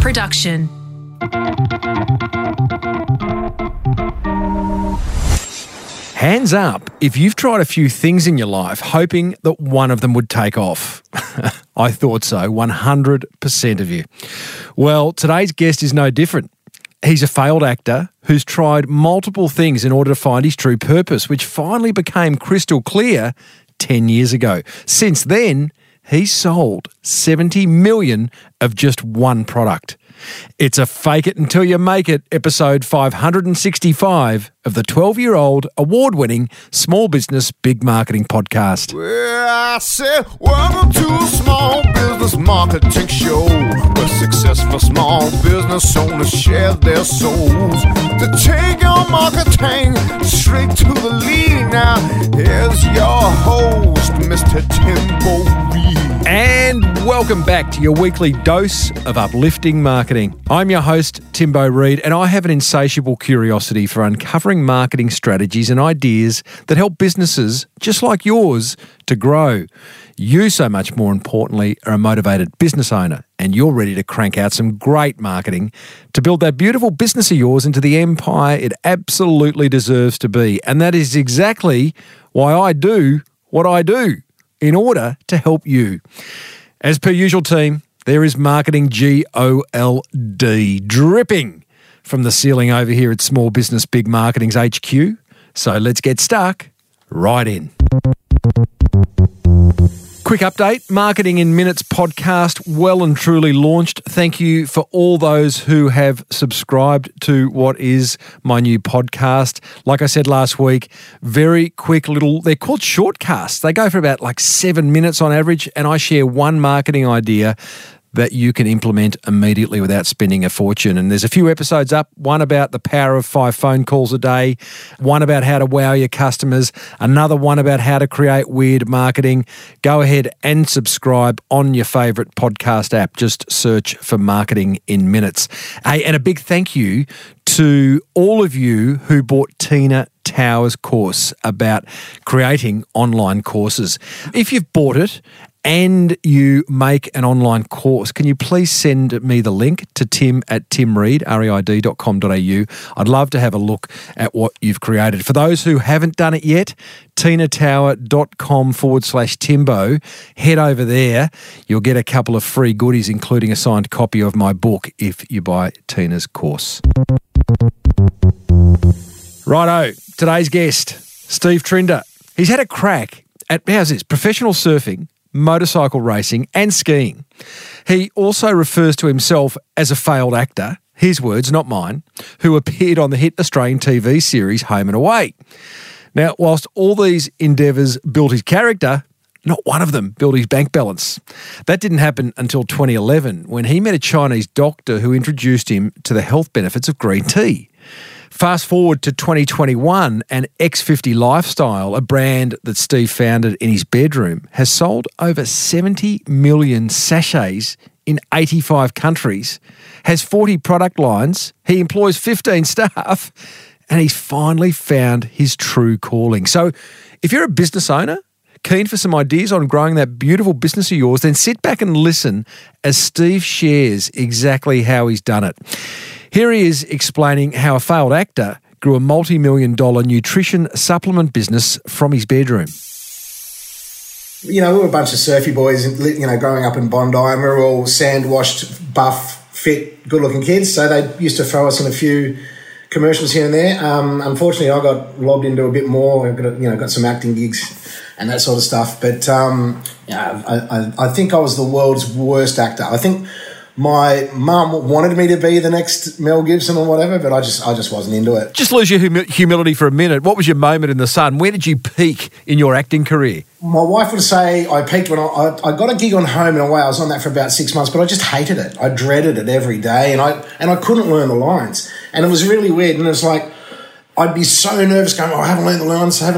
production. Hands up if you've tried a few things in your life hoping that one of them would take off. I thought so, 100% of you. Well, today's guest is no different. He's a failed actor who's tried multiple things in order to find his true purpose, which finally became crystal clear 10 years ago. Since then, he's sold 70 million of just one product. It's a Fake It Until You Make It, episode 565 of the 12-year-old, award-winning Small Business Big Marketing podcast. Well, I said, welcome to a small business marketing show, where successful small business owners share their souls to take your marketing straight to the lead. Now, here's your host, Mr. Tim Reid. And welcome back to your weekly dose of uplifting marketing. I'm your host, Timbo Reid, and I have an insatiable curiosity for uncovering marketing strategies and ideas that help businesses, just like yours, to grow. You, so much more importantly, are a motivated business owner, and you're ready to crank out some great marketing to build that beautiful business of yours into the empire it absolutely deserves to be. And that is exactly why I do what I do, in order to help you. As per usual, team, there is marketing GOLD dripping from the ceiling over here at Small Business Big Marketing's HQ. So let's get stuck right in. Quick update, Marketing in Minutes podcast well and truly launched. Thank you for all those who have subscribed to what is my new podcast. Like I said last week, very quick little, they're called shortcasts. They go for about 7 minutes on average, and I share one marketing idea that you can implement immediately without spending a fortune. And there's a few episodes up, one about the power of 5 phone calls a day, one about how to wow your customers, another one about how to create weird marketing. Go ahead and subscribe on your favourite podcast app. Just search for Marketing in Minutes. Hey, and a big thank you to all of you who bought Tina Tower's course about creating online courses. If you've bought it and you make an online course, can you please send me the link to tim@timreid.com.au? I'd love to have a look at what you've created. For those who haven't done it yet, tinatower.com/Timbo. Head over there. You'll get a couple of free goodies, including a signed copy of my book if you buy Tina's course. Righto, today's guest, Steve Trinder. He's had a crack at, professional surfing, motorcycle racing and skiing. He also refers to himself as a failed actor, his words, not mine, who appeared on the hit Australian TV series Home and Away. Now, whilst all these endeavours built his character, not one of them built his bank balance. That didn't happen until 2011 when he met a Chinese doctor who introduced him to the health benefits of green tea. Fast forward to 2021 and X50 Lifestyle, a brand that Steve founded in his bedroom, has sold over 70 million sachets in 85 countries, has 40 product lines, he employs 15 staff, and he's finally found his true calling. So if you're a business owner, keen for some ideas on growing that beautiful business of yours, then sit back and listen as Steve shares exactly how he's done it. Here he is explaining how a failed actor grew a multi-million-dollar nutrition supplement business from his bedroom. You know, we were a bunch of surfy boys, you know, growing up in Bondi, and we were all sand-washed, buff, fit, good-looking kids, so they used to throw us in a few commercials here and there. Unfortunately, I got lobbed into a bit more. I got some acting gigs and that sort of stuff, but I think I was the world's worst actor. I think my mum wanted me to be the next Mel Gibson or whatever, but I just wasn't into it. Just lose your humility for a minute. What was your moment in the sun? Where did you peak in your acting career? My wife would say I peaked when I got a gig on Home and Away. I was on that for about 6 months, but I just hated it. I dreaded it every day, and I couldn't learn the lines. And it was really weird, and it was like I'd be so nervous going, I haven't learned the lines, I'm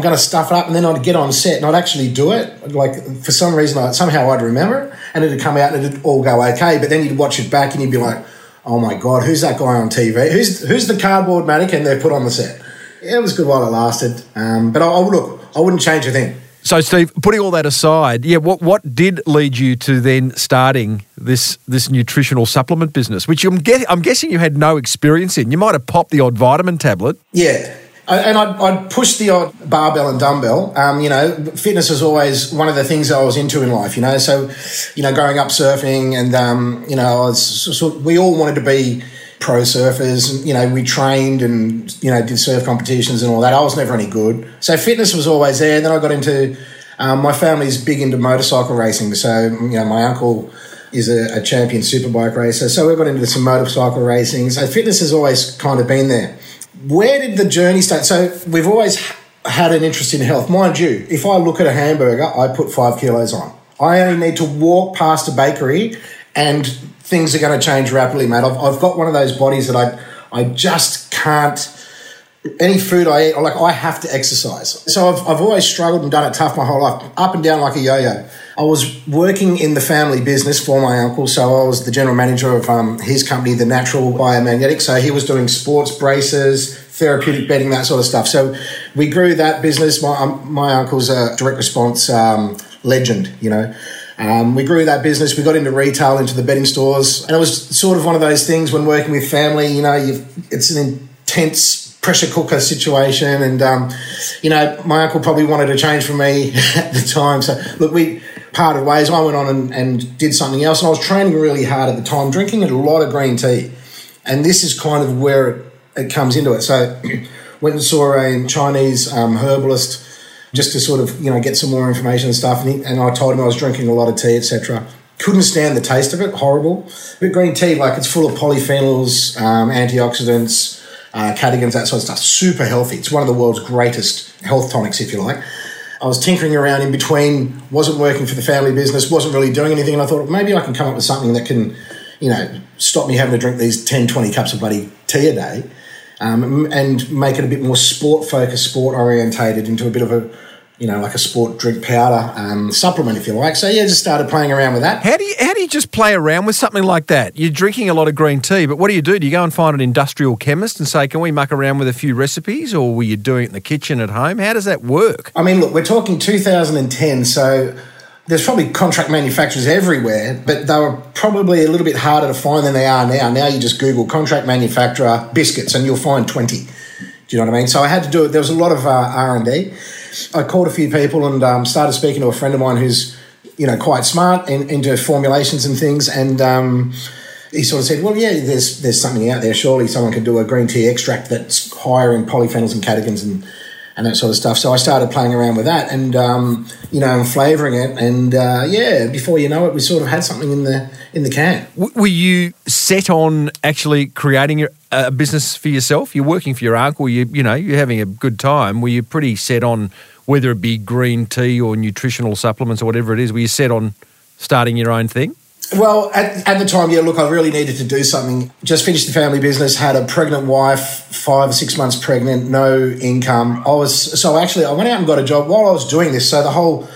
going to stuff it up. And then I'd get on set and I'd actually do it. For some reason, I'd remember it and it'd come out and it'd all go okay. But then you'd watch it back and you'd be like, oh my God, who's that guy on TV? Who's the cardboard mannequin they put on the set? It was good while it lasted. But I wouldn't change a thing. So, Steve, putting all that aside, what did lead you to then starting this nutritional supplement business, which I'm guessing you had no experience in? You might have popped the odd vitamin tablet. Yeah, and I'd push the odd barbell and dumbbell. Fitness was always one of the things I was into in life. So, growing up surfing, and we all wanted to be pro surfers, and we trained and did surf competitions and all that. I was never any good, so fitness was always there. And then I got into my family's big into motorcycle racing, so my uncle is a champion superbike racer, so we got into some motorcycle racing. So fitness has always kind of been there. Where did the journey start? So we've always had an interest in health, mind you. If I look at a hamburger, I put 5 kilos on. I only need to walk past a bakery and things are going to change rapidly, mate. I've got one of those bodies that I just can't. Any food I eat, I have to exercise. So I've always struggled and done it tough my whole life, up and down like a yo-yo. I was working in the family business for my uncle, so I was the general manager of his company, the Natural Biomagnetic. So he was doing sports braces, therapeutic bedding, that sort of stuff. So we grew that business. My uncle's a direct response legend, we grew that business. We got into retail, into the bedding stores. And it was sort of one of those things when working with family, it's an intense pressure cooker situation. And, my uncle probably wanted a change from me at the time. So, look, we parted ways. I went on and did something else. And I was training really hard at the time, drinking a lot of green tea. And this is kind of where it comes into it. So went and saw a Chinese herbalist, just to sort of, get some more information and stuff. And I told him I was drinking a lot of tea, etc. Couldn't stand the taste of it, horrible. But green tea, it's full of polyphenols, antioxidants, catechins, that sort of stuff. Super healthy. It's one of the world's greatest health tonics, if you like. I was tinkering around in between, wasn't working for the family business, wasn't really doing anything. And I thought, maybe I can come up with something that can, stop me having to drink these 10, 20 cups of bloody tea a day. And make it a bit more sport-focused, sport-orientated, into a bit of a, a sport drink powder supplement, if you like. So, just started playing around with that. How do you just play around with something like that? You're drinking a lot of green tea, but what do you do? Do you go and find an industrial chemist and say, can we muck around with a few recipes, or were you doing it in the kitchen at home? How does that work? I mean, look, we're talking 2010, so there's probably contract manufacturers everywhere, but they were probably a little bit harder to find than they are now. Now you just Google contract manufacturer biscuits and you'll find 20. Do you know what I mean? So I had to do it. There was a lot of R&D. I called a few people and started speaking to a friend of mine who's, quite smart into formulations and things. And he sort of said, well, yeah, there's something out there. Surely someone could do a green tea extract that's higher in polyphenols and catechins and that sort of stuff. So I started playing around with that and, and flavouring it. And, before you know it, we sort of had something in the can. Were you set on actually creating a business for yourself? You're working for your uncle, you're having a good time. Were you pretty set on, whether it be green tea or nutritional supplements or whatever it is, were you set on starting your own thing? Well, at the time, I really needed to do something. Just finished the family business, had a pregnant wife, 5 or 6 months pregnant, no income. I went out and got a job while I was doing this. So the whole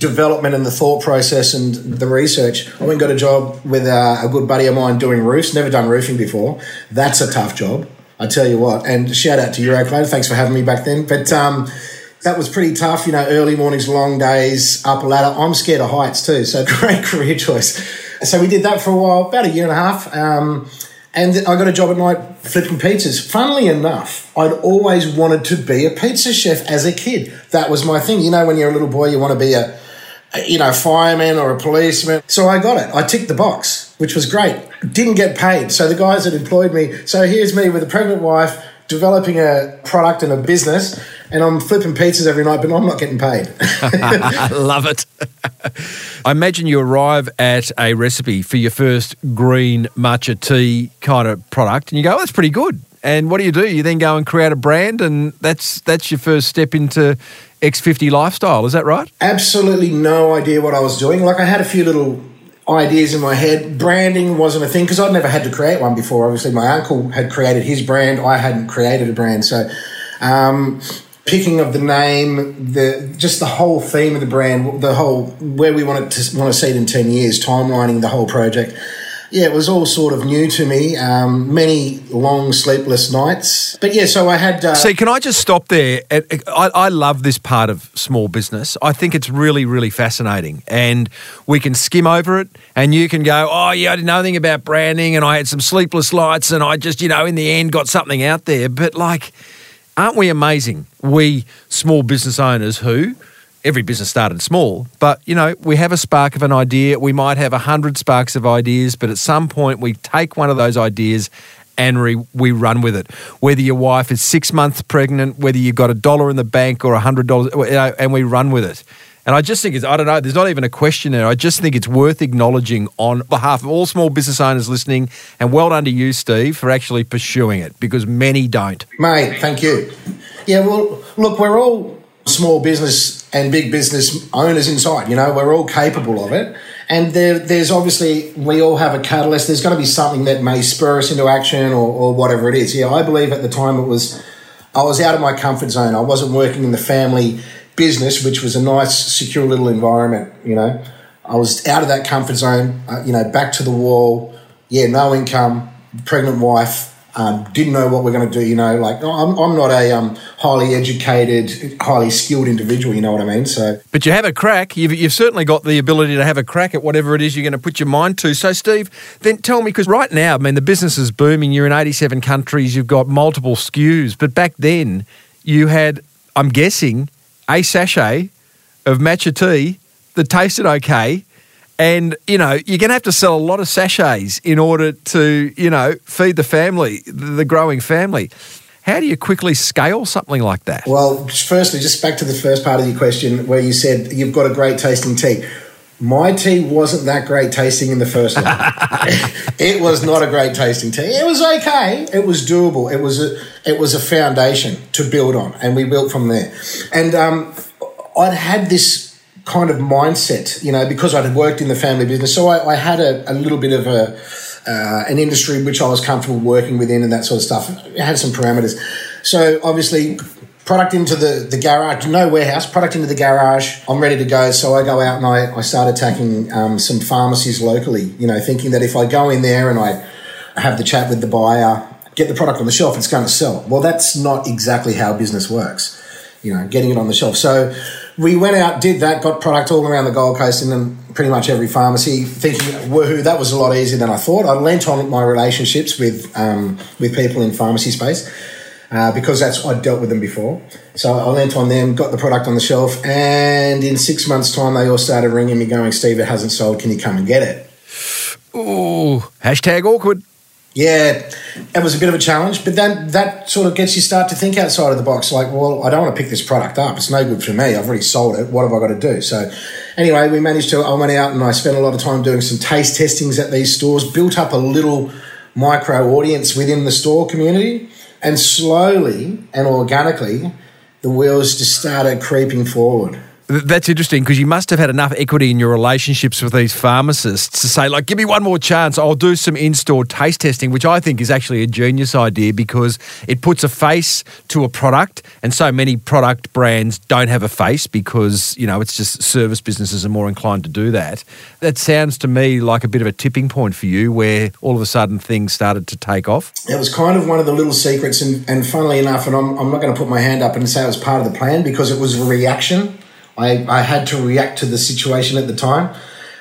development and the thought process and the research, I went and got a job with a good buddy of mine doing roofs. Never done roofing before. That's a tough job, I tell you what. And shout out to Euroclimate. Thanks for having me back then. But that was pretty tough, early mornings, long days, up a ladder. I'm scared of heights too, so great career choice. So we did that for a while, about a year and a half, and I got a job at night flipping pizzas. Funnily enough, I'd always wanted to be a pizza chef as a kid. That was my thing. When you're a little boy, you want to be a fireman or a policeman. So I got it. I ticked the box, which was great. Didn't get paid. So the guys that employed me, so here's me with a pregnant wife, developing a product and a business, and I'm flipping pizzas every night, but I'm not getting paid. I love it. I imagine you arrive at a recipe for your first green matcha tea kind of product, and you go, oh, that's pretty good. And what do? You then go and create a brand, and that's your first step into X50 Lifestyle. Is that right? Absolutely no idea what I was doing. I had a few little ideas in my head. Branding wasn't a thing because I'd never had to create one before. Obviously, my uncle had created his brand. I hadn't created a brand. So picking of the name, the whole theme of the brand, the whole where we want to see it in 10 years, timelining the whole project. yeah, it was all sort of new to me. Many long sleepless nights. But yeah, so I had... See, can I just stop there? I love this part of small business. I think it's really, really fascinating. And we can skim over it and you can go, oh yeah, I didn't know anything about branding and I had some sleepless nights and I just, you know, in the end got something out there. But like, aren't we amazing? We small business owners who... Every business started small, but, you know, we have a spark of an idea. We might have 100 sparks of ideas, but at some point we take one of those ideas and we run with it. Whether your wife is 6 months pregnant, whether you've got $1 in the bank or $100, you know, and we run with it. And I just think it's, I don't know, there's not even a question there. I just think it's worth acknowledging on behalf of all small business owners listening, and well done to you, Steve, for actually pursuing it, because many don't. Mate, thank you. Yeah, well, look, we're all small business and big business owners inside, you know, we're all capable of it. And there's obviously, we all have a catalyst. There's going to be something that may spur us into action or whatever it is. Yeah, I believe at the time I was out of my comfort zone. I wasn't working in the family business, which was a nice, secure little environment, you know. I was out of that comfort zone, you know, back to the wall. Yeah, no income, pregnant wife. Didn't know what we're going to do, you know, like I'm not a highly educated, highly skilled individual, you know what I mean? So, but you have a crack. You've certainly got the ability to have a crack at whatever it is you're going to put your mind to. So, Steve, then tell me, because right now, I mean, the business is booming. You're in 87 countries. You've got multiple SKUs. But back then you had, I'm guessing, a sachet of matcha tea that tasted okay. And, you know, you're going to have to sell a lot of sachets in order to, you know, feed the family, the growing family. How do you quickly scale something like that? Well, firstly, just back to the first part of your question where you said you've got a great tasting tea. My tea wasn't that great tasting in the first one. It was not a great tasting tea. It was okay. It was doable. It was a foundation to build on, and we built from there. And I'd had this kind of mindset, you know, because I'd worked in the family business. So I had a little bit of an industry which I was comfortable working within and that sort of stuff. It had some parameters. So obviously product into the garage, no warehouse, product into the garage, I'm ready to go. So I go out and I start attacking some pharmacies locally, you know, thinking that if I go in there and I have the chat with the buyer, get the product on the shelf, it's going to sell. Well, that's not exactly how business works, you know, getting it on the shelf. So we went out, did that, got product all around the Gold Coast and then pretty much every pharmacy, thinking, woohoo, that was a lot easier than I thought. I lent on my relationships with people in pharmacy space because that's I'd dealt with them before. So I lent on them, got the product on the shelf, and in 6 months' time, they all started ringing me going, Steve, it hasn't sold. Can you come and get it? Ooh, #awkward. Yeah, it was a bit of a challenge, but then that sort of gets you start to think outside of the box, like, well, I don't want to pick this product up. It's no good for me. I've already sold it. What have I got to do? So anyway, we managed to, I went out and I spent a lot of time doing some taste testings at these stores, built up a little micro audience within the store community, and slowly and organically, the wheels just started creeping forward. That's interesting because you must have had enough equity in your relationships with these pharmacists to say, like, give me one more chance. I'll do some in-store taste testing, which I think is actually a genius idea because it puts a face to a product. And so many product brands don't have a face because, you know, it's just service businesses are more inclined to do that. That sounds to me like a bit of a tipping point for you where all of a sudden things started to take off. It was kind of one of the little secrets. And funnily enough, and I'm not going to put my hand up and say it was part of the plan because it was a reaction. I had to react to the situation at the time,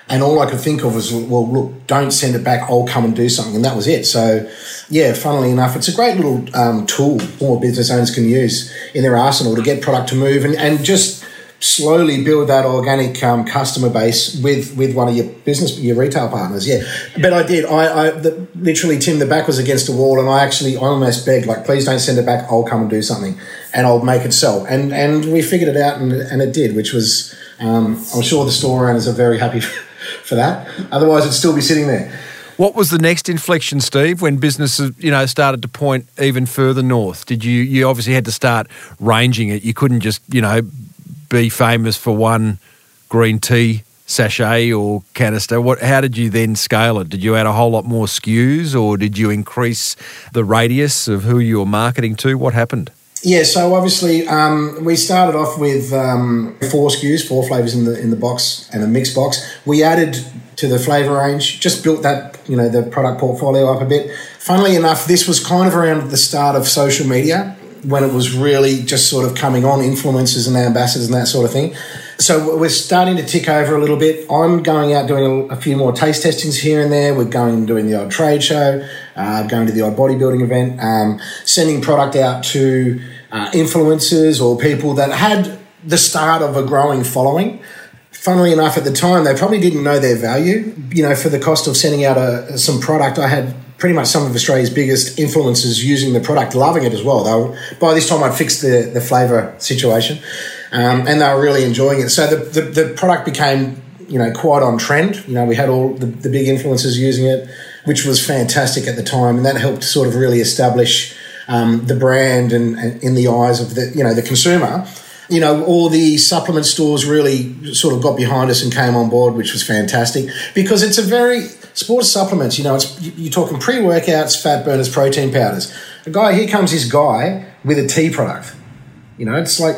and all I could think of was, well, look, don't send it back. I'll come and do something, and that was it. So, yeah, funnily enough, it's a great little tool more business owners can use in their arsenal to get product to move and just slowly build that organic customer base with one of your business, your retail partners. Yeah, but I did. I literally, Tim, the back was against the wall, and I almost begged, like, please don't send it back. I'll come and do something. And I'll make it sell. And we figured it out, and it did, which was, I'm sure the store owners are very happy for that. Otherwise, it'd still be sitting there. What was the next inflection, Steve, when businesses, you know, started to point even further north? Did you obviously had to start ranging it. You couldn't just, you know, be famous for one green tea sachet or canister. How did you then scale it? Did you add a whole lot more SKUs or did you increase the radius of who you were marketing to? What happened? Yeah, so obviously we started off with four SKUs, four flavours in the box and a mixed box. We added to the flavour range, just built that, you know, the product portfolio up a bit. Funnily enough, this was kind of around the start of social media when it was really just sort of coming on, influencers and ambassadors and that sort of thing. So we're starting to tick over a little bit. I'm going out doing a few more taste testings here and there. We're going and doing the odd trade show, going to the odd bodybuilding event, sending product out to influencers or people that had the start of a growing following. Funnily enough, at the time, they probably didn't know their value. You know, for the cost of sending out some product, I had pretty much some of Australia's biggest influencers using the product, loving it as well. By this time, I'd fixed the flavour situation. And they were really enjoying it. So the product became, you know, quite on trend. You know, we had all the big influencers using it, which was fantastic at the time. And that helped sort of really establish the brand and in the eyes of the, you know, the consumer. You know, all the supplement stores really sort of got behind us and came on board, which was fantastic because it's a very sports supplements. You know, it's, you're talking pre-workouts, fat burners, protein powders. Here comes this guy with a tea product. You know, it's like,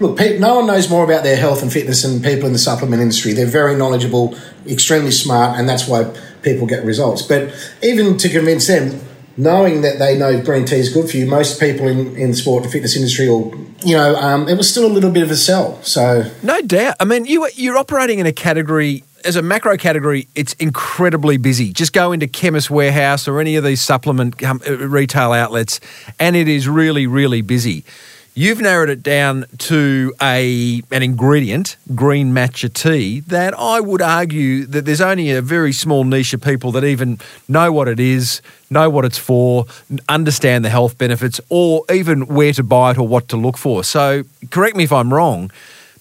look, no one knows more about their health and fitness than people in the supplement industry. They're very knowledgeable, extremely smart, and that's why people get results. But even to convince them, knowing that they know green tea is good for you, most people in the sport and fitness industry will, you know, it was still a little bit of a sell. So no doubt. I mean, you're operating in a category, as a macro category, it's incredibly busy. Just go into Chemist Warehouse or any of these supplement retail outlets, and it is really, really busy. You've narrowed it down to an ingredient, green matcha tea, that I would argue that there's only a very small niche of people that even know what it is, know what it's for, understand the health benefits, or even where to buy it or what to look for. So correct me if I'm wrong,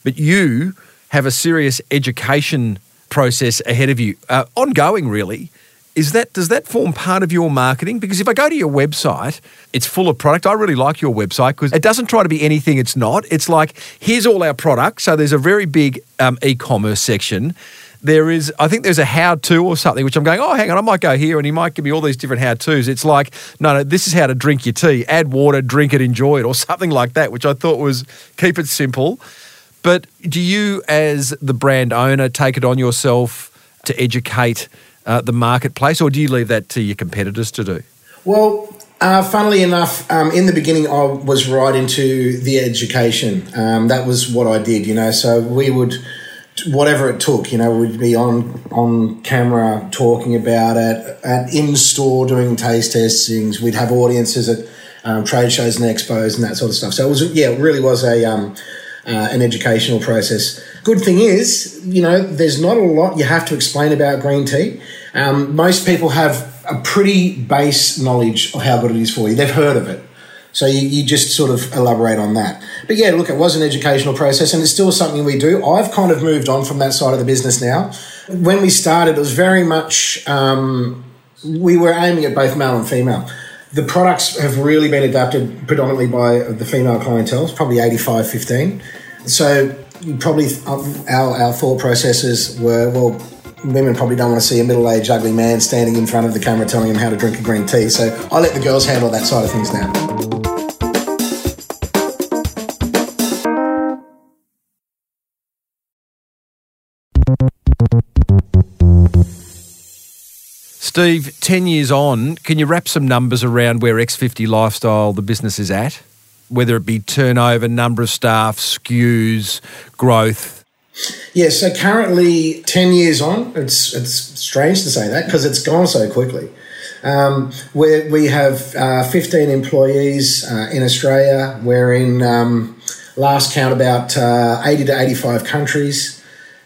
but you have a serious education process ahead of you, ongoing really. Does that form part of your marketing? Because if I go to your website, it's full of product. I really like your website because it doesn't try to be anything it's not. It's like, here's all our products. So there's a very big e-commerce section. I think there's a how-to or something, which I'm going, oh, hang on, I might go here and he might give me all these different how-tos. It's like, no, this is how to drink your tea. Add water, drink it, enjoy it, or something like that, which I thought was keep it simple. But do you, as the brand owner, take it on yourself to educate the marketplace, or do you leave that to your competitors to do? Well, funnily enough, in the beginning, I was right into the education. That was what I did, you know. So we would, whatever it took, you know, we'd be on camera talking about it, at in-store doing taste testings. We'd have audiences at trade shows and expos and that sort of stuff. So it was, yeah, it really was an educational process. Good thing is, you know, there's not a lot you have to explain about green tea. Most people have a pretty base knowledge of how good it is for you. They've heard of it. So you just sort of elaborate on that. But yeah, look, it was an educational process and it's still something we do. I've kind of moved on from that side of the business now. When we started, it was very much, we were aiming at both male and female. The products have really been adapted predominantly by the female clientele. It's probably 85-15. So probably our thought processes were, well, women probably don't want to see a middle-aged ugly man standing in front of the camera telling them how to drink a green tea. So I let the girls handle that side of things now. Steve, 10 years on, can you wrap some numbers around where X50 Lifestyle, the business, is at? Whether it be turnover, number of staff, SKUs, growth? Yeah, so currently 10 years on, it's strange to say that because it's gone so quickly. We have 15 employees in Australia. We're in, last count, about 80 to 85 countries.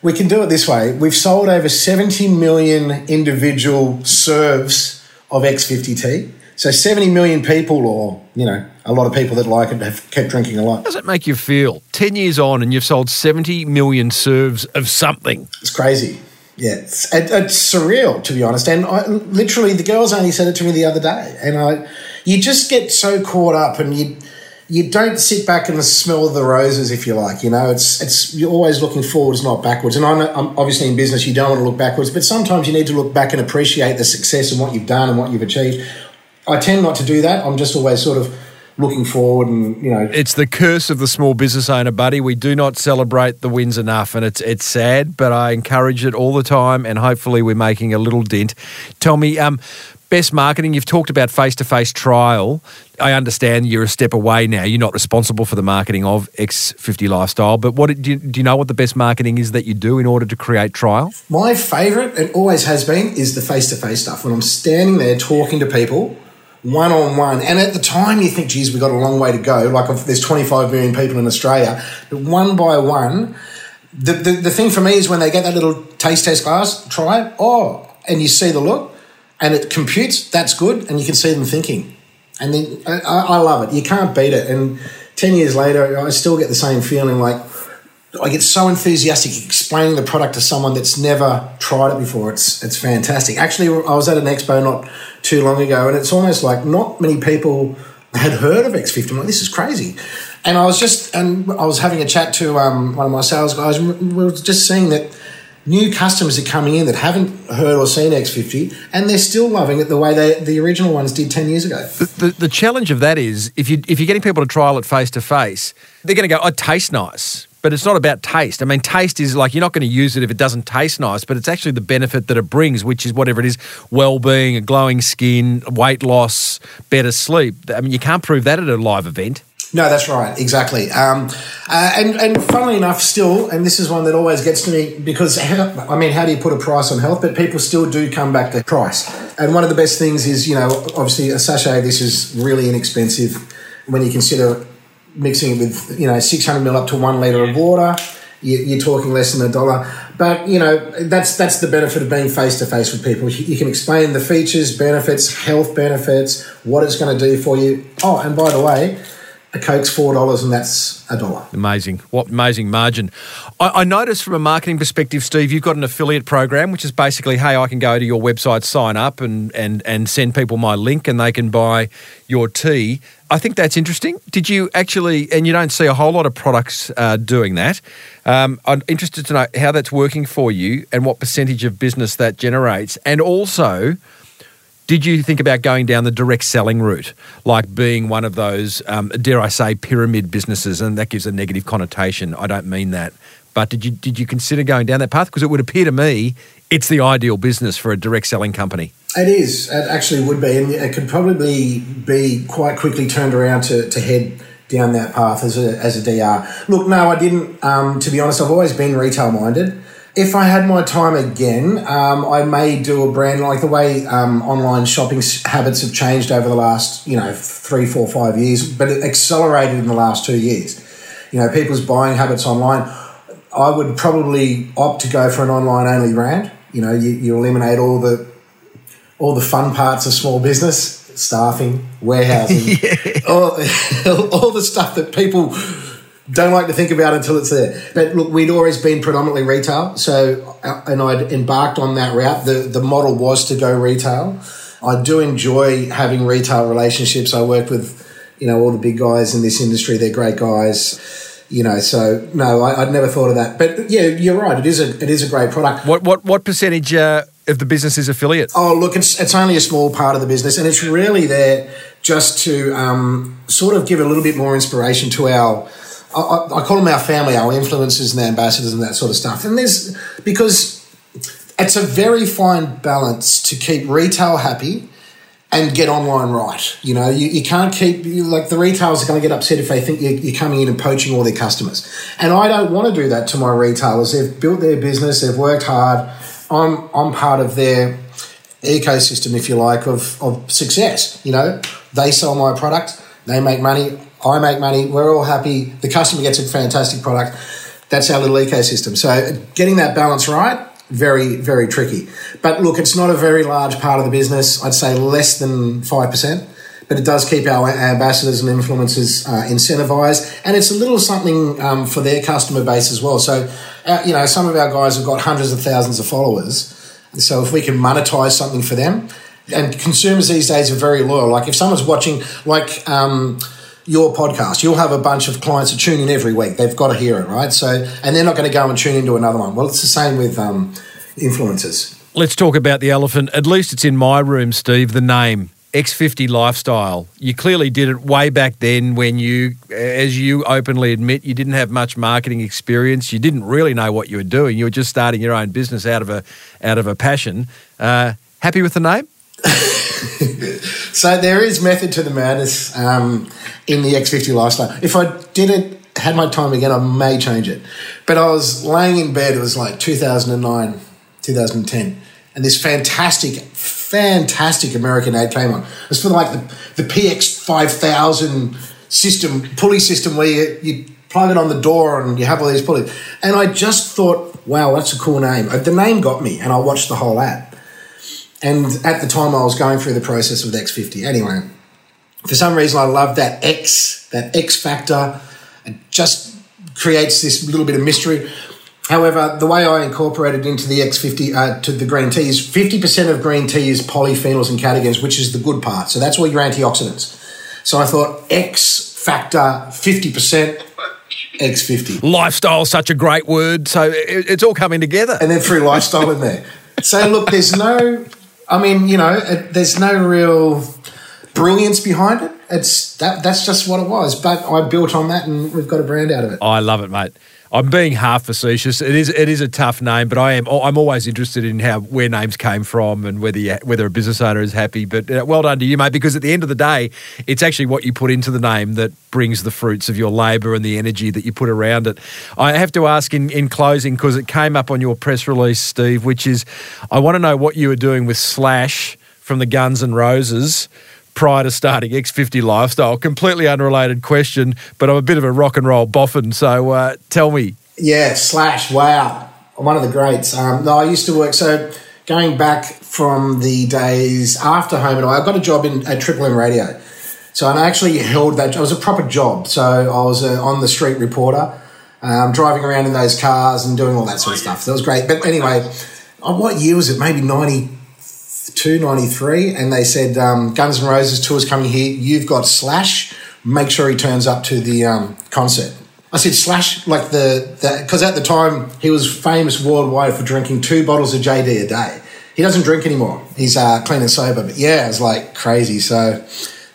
We can do it this way. We've sold over 70 million individual serves of X50T. So 70 million people, or, you know, a lot of people that like it have kept drinking a lot. How does it make you feel? 10 years on and you've sold 70 million serves of something. It's crazy. Yeah, it's surreal, to be honest. And literally the girls only said it to me the other day. And you just get so caught up and you don't sit back and smell the roses, if you like. You know, it's you're always looking forwards, not backwards. And I'm obviously in business, you don't want to look backwards, but sometimes you need to look back and appreciate the success and what you've done and what you've achieved. I tend not to do that. I'm just always sort of looking forward and, you know. It's the curse of the small business owner, buddy. We do not celebrate the wins enough, and it's sad, but I encourage it all the time, and hopefully we're making a little dent. Tell me, best marketing, you've talked about face-to-face trial. I understand you're a step away now. You're not responsible for the marketing of X50 Lifestyle, but what do you know what the best marketing is that you do in order to create trial? My favourite, and always has been, is the face-to-face stuff. When I'm standing there talking to people one-on-one, and at the time you think, geez, we've got a long way to go. Like there's 25 million people in Australia, but one by one, the thing for me is when they get that little taste test glass, try it, and you see the look, and it computes, that's good, and you can see them thinking. And then I love it. You can't beat it. And 10 years later, I still get the same feeling. Like, I get so enthusiastic explaining the product to someone that's never tried it before. It's fantastic. Actually, I was at an expo not too long ago, and it's almost like not many people had heard of X50. I'm like, this is crazy. And I was having a chat to one of my sales guys, and we were just seeing that new customers are coming in that haven't heard or seen X50, and they're still loving it the way the original ones did 10 years ago. The challenge of that is if you're getting people to trial it face-to-face, they're going to go, oh, it tastes nice. But it's not about taste. I mean, taste is like you're not going to use it if it doesn't taste nice, but it's actually the benefit that it brings, which is whatever it is, well-being, a glowing skin, weight loss, better sleep. I mean, you can't prove that at a live event. No, that's right, exactly. And funnily enough still, and this is one that always gets to me because, how do you put a price on health? But people still do come back to price. And one of the best things is, you know, obviously a sachet of this is really inexpensive when you consider mixing it with, you know, 600 ml up to 1 litre of water. You're talking less than $1. But, you know, that's the benefit of being face-to-face with people. You can explain the features, benefits, health benefits, what it's going to do for you. Oh, and by the way, a Coke's $4 and that's $1. Amazing. What amazing margin. I noticed from a marketing perspective, Steve, you've got an affiliate program, which is basically, hey, I can go to your website, sign up and send people my link and they can buy your tea. I think that's interesting. Did you actually, and you don't see a whole lot of products doing that. I'm interested to know how that's working for you and what percentage of business that generates. And also, did you think about going down the direct selling route, like being one of those, dare I say, pyramid businesses? And that gives a negative connotation. I don't mean that. But did you consider going down that path? Because it would appear to me it's the ideal business for a direct selling company. It is. It actually would be. And it could probably be quite quickly turned around to head down that path as a DR. Look, no, I didn't. To be honest, I've always been retail-minded. If I had my time again, I may do a brand like the way online shopping habits have changed over the last, you know, 3, 4, 5 years, but it accelerated in the last 2 years. You know, people's buying habits online. I would probably opt to go for an online-only brand. You know, you eliminate all the fun parts of small business, staffing, warehousing, all the stuff that people don't like to think about until it's there. But look, we'd always been predominantly retail, so and I'd embarked on that route. The model was to go retail. I do enjoy having retail relationships. I work with, you know, all the big guys in this industry. They're great guys, you know. So no, I'd never thought of that. But yeah, you're right. It is a great product. What percentage of the business is affiliate? Oh, look, it's only a small part of the business, and it's really there just to sort of give a little bit more inspiration to our. I call them our family, our influencers and the ambassadors and that sort of stuff. And there's because it's a very fine balance to keep retail happy and get online right. You know, you can't keep like the retailers are going to get upset if they think you're coming in and poaching all their customers. And I don't want to do that to my retailers. They've built their business, they've worked hard. I'm part of their ecosystem, if you like, of success. You know, they sell my product, they make money. I make money, we're all happy, the customer gets a fantastic product. That's our little ecosystem. So getting that balance right, very, very tricky. But look, it's not a very large part of the business. I'd say less than 5%, but it does keep our ambassadors and influencers incentivized. And it's a little something for their customer base as well. So, you know, some of our guys have got hundreds of thousands of followers. So if we can monetize something for them, and consumers these days are very loyal. Like if someone's watching, like, your podcast, you'll have a bunch of clients that tune in every week. They've got to hear it, right? So, and they're not going to go and tune into another one. Well, it's the same with influencers. Let's talk about the elephant. At least it's in my room, Steve, the name X50 Lifestyle. You clearly did it way back then when you, as you openly admit, you didn't have much marketing experience. You didn't really know what you were doing. You were just starting your own business out of a passion. Happy with the name? So there is method to the madness in the X50 Lifestyle. If I didn't had my time again, I may change it. But I was laying in bed. It was like 2009, 2010. And this fantastic American ad came on. It was for like the PX5000 system, pulley system, where you plug it on the door and you have all these pulleys. And I just thought, wow, that's a cool name. The name got me, and I watched the whole ad. And at the time, I was going through the process with X50. Anyway, for some reason, I loved that X factor. It just creates this little bit of mystery. However, the way I incorporated into the X50 to the green tea is 50% of green tea is polyphenols and catechins, which is the good part. So that's all your antioxidants. So I thought X factor 50%. X50. Lifestyle, such a great word. So it's all coming together. And then threw lifestyle in there. So look, there's no real brilliance behind it. That's just what it was. But I built on that, and we've got a brand out of it. I love it, mate. I'm being half facetious. It is a tough name, but I'm always interested in where names came from and whether a business owner is happy. But well done to you, mate, because at the end of the day, it's actually what you put into the name that brings the fruits of your labour and the energy that you put around it. I have to ask in closing, because it came up on your press release, Steve, which is I want to know what you were doing with Slash from the Guns N' Roses prior to starting X50 Lifestyle. Completely unrelated question, but I'm a bit of a rock and roll boffin, so tell me. Yeah, Slash, wow, one of the greats. I used to work, so going back from the days after Home and Away, I got a job at Triple M Radio. So I actually held that, it was a proper job. So I was an on-the-street reporter, driving around in those cars and doing all that sort of stuff. So it was great. But anyway, what year was it? Maybe 92, 93, and they said Guns N' Roses tour's coming here. You've got Slash. Make sure he turns up to the concert. I said Slash, like because at the time he was famous worldwide for drinking 2 bottles of JD a day. He doesn't drink anymore. He's clean and sober. But yeah, it was like crazy. So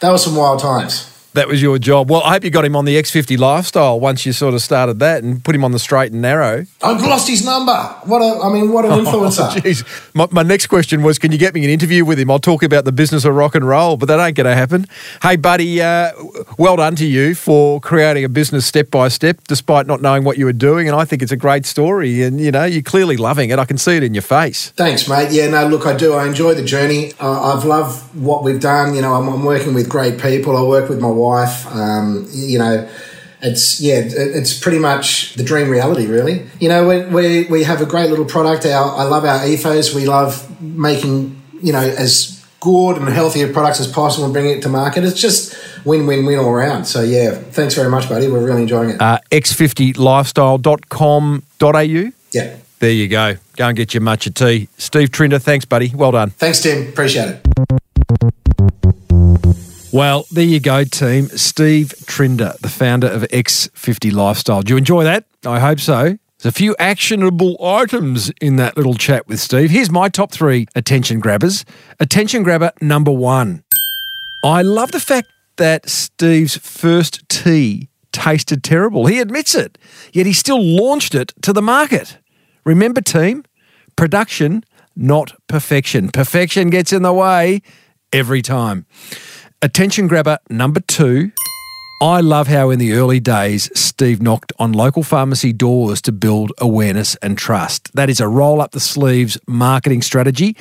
that was some wild times. That was your job. Well, I hope you got him on the X50 Lifestyle once you sort of started that and put him on the straight and narrow. I've lost his number. What an influencer. Jeez. My next question was, can you get me an interview with him? I'll talk about the business of rock and roll, but that ain't going to happen. Hey, buddy, well done to you for creating a business step by step despite not knowing what you were doing, and I think it's a great story, and, you're clearly loving it. I can see it in your face. Thanks, mate. Yeah, no, look, I do. I enjoy the journey. I've loved what we've done. I'm working with great people. I work with my wife, it's pretty much the dream reality, really. We have a great little product. I love our ethos. We love making as good and healthier products as possible and bringing it to market. It's just win-win-win all around. So yeah, thanks very much, buddy. We're really enjoying it. x50lifestyle.com.au. Yeah, there you go. Go and get your matcha tea. Steve Trinder, thanks, buddy. Well done. Thanks, Tim. Appreciate it. Well, there you go, team. Steve Trinder, the founder of X50 Lifestyle. Do you enjoy that? I hope so. There's a few actionable items in that little chat with Steve. Here's my top 3 attention grabbers. Attention grabber number 1. I love the fact that Steve's first tea tasted terrible. He admits it, yet he still launched it to the market. Remember, team, production, not perfection. Perfection gets in the way every time. Attention grabber number 2, I love how in the early days Steve knocked on local pharmacy doors to build awareness and trust. That is a roll up the sleeves marketing strategy,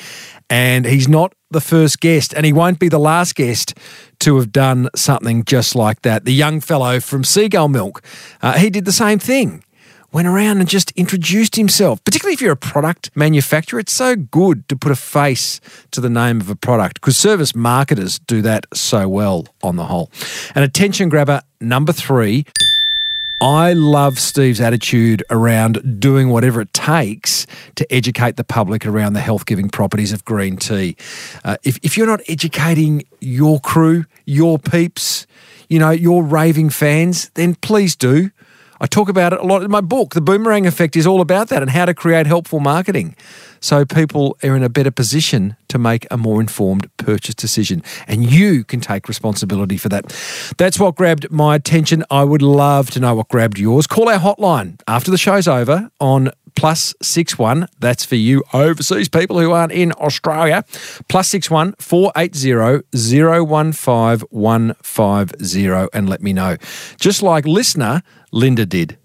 and he's not the first guest, and he won't be the last guest to have done something just like that. The young fellow from Seagull Milk, he did the same thing. Went around and just introduced himself, particularly if you're a product manufacturer. It's so good to put a face to the name of a product, because service marketers do that so well on the whole. And attention grabber number 3, I love Steve's attitude around doing whatever it takes to educate the public around the health-giving properties of green tea. If you're not educating your crew, your peeps, your raving fans, then please do. I talk about it a lot in my book. The Boomerang Effect is all about that and how to create helpful marketing so people are in a better position to make a more informed purchase decision. And you can take responsibility for that. That's what grabbed my attention. I would love to know what grabbed yours. Call our hotline after the show's over on +61, that's for you overseas people who aren't in Australia, +61 480 015 150, and let me know. Just like listener Linda did.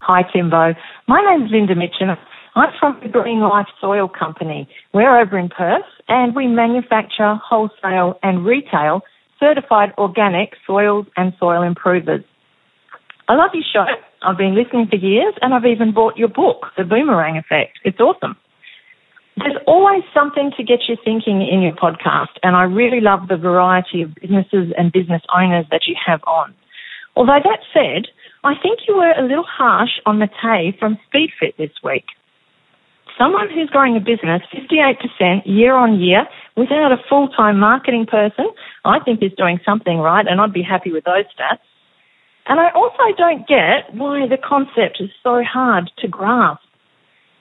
Hi Timbo, my name's Linda Mitchin. I'm from the Green Life Soil Company. We're over in Perth and we manufacture, wholesale and retail certified organic soils and soil improvers. I love your show. I've been listening for years and I've even bought your book, The Boomerang Effect. It's awesome. There's always something to get you thinking in your podcast, and I really love the variety of businesses and business owners that you have on. Although that said, I think you were a little harsh on Matej from SpeedFit this week. Someone who's growing a business 58% year on year without a full-time marketing person, I think is doing something right, and I'd be happy with those stats. And I also don't get why the concept is so hard to grasp.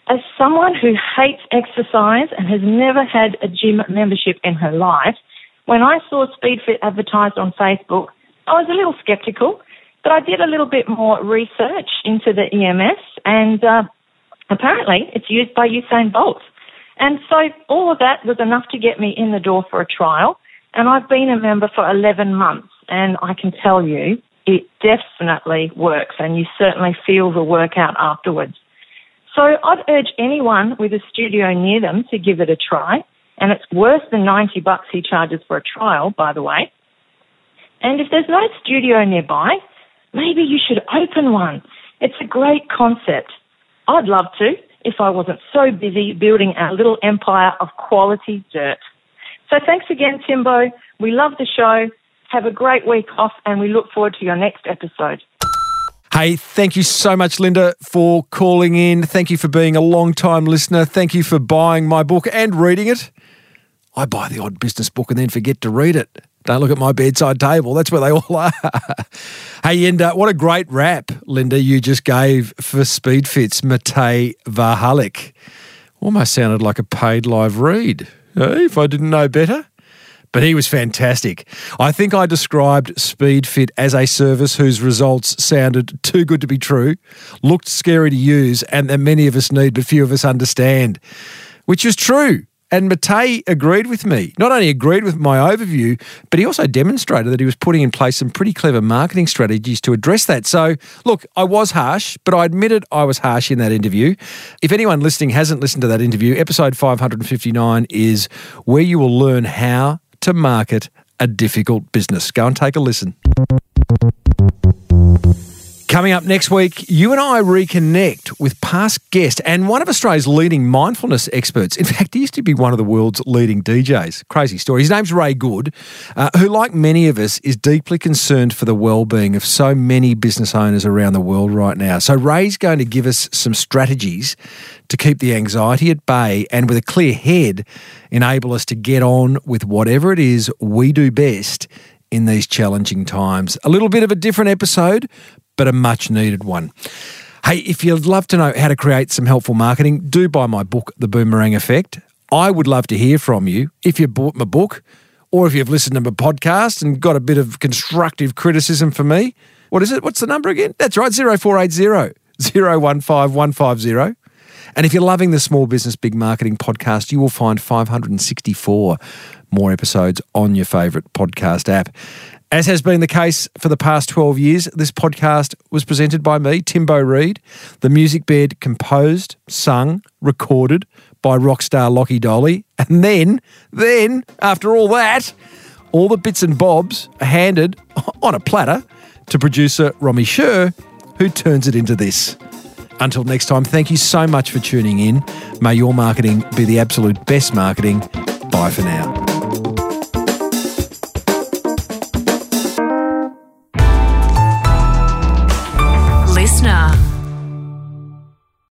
As someone who hates exercise and has never had a gym membership in her life, when I saw SpeedFit advertised on Facebook, I was a little sceptical, but I did a little bit more research into the EMS, and apparently it's used by Usain Bolt. And so all of that was enough to get me in the door for a trial, and I've been a member for 11 months, and I can tell you, it definitely works, and you certainly feel the workout afterwards. So I'd urge anyone with a studio near them to give it a try, and it's worth the $90 he charges for a trial, by the way. And if there's no studio nearby, maybe you should open one. It's a great concept. I'd love to if I wasn't so busy building our little empire of quality dirt. So thanks again, Timbo. We love the show. Have a great week off, and we look forward to your next episode. Hey, thank you so much, Linda, for calling in. Thank you for being a long-time listener. Thank you for buying my book and reading it. I buy the odd business book and then forget to read it. Don't look at my bedside table. That's where they all are. Hey, and what a great rap, Linda, you just gave for SpeedFit's Matej Vahalic. Almost sounded like a paid live read, if I didn't know better. But he was fantastic. I think I described SpeedFit as a service whose results sounded too good to be true, looked scary to use, and that many of us need but few of us understand, which is true. And Matej agreed with me. Not only agreed with my overview, but he also demonstrated that he was putting in place some pretty clever marketing strategies to address that. So, look, I was harsh, but I admitted I was harsh in that interview. If anyone listening hasn't listened to that interview, episode 559 is where you will learn how to market a difficult business. Go and take a listen. Coming up next week, you and I reconnect with past guest and one of Australia's leading mindfulness experts. In fact, he used to be one of the world's leading DJs. Crazy story. His name's Ray Good, who, like many of us, is deeply concerned for the well-being of so many business owners around the world right now. So Ray's going to give us some strategies to keep the anxiety at bay and, with a clear head, enable us to get on with whatever it is we do best in these challenging times. A little bit of a different episode, but a much-needed one. Hey, if you'd love to know how to create some helpful marketing, do buy my book, The Boomerang Effect. I would love to hear from you if you bought my book or if you've listened to my podcast and got a bit of constructive criticism for me. What is it? What's the number again? That's right, 0480 015 150. And if you're loving the Small Business Big Marketing podcast, you will find 564 more episodes on your favourite podcast app. As has been the case for the past 12 years, this podcast was presented by me, Timbo Reid, the music bed composed, sung, recorded by rock star Lockie Dolly. And then, after all that, all the bits and bobs are handed on a platter to producer Romy Scher, who turns it into this. Until next time, thank you so much for tuning in. May your marketing be the absolute best marketing. Bye for now.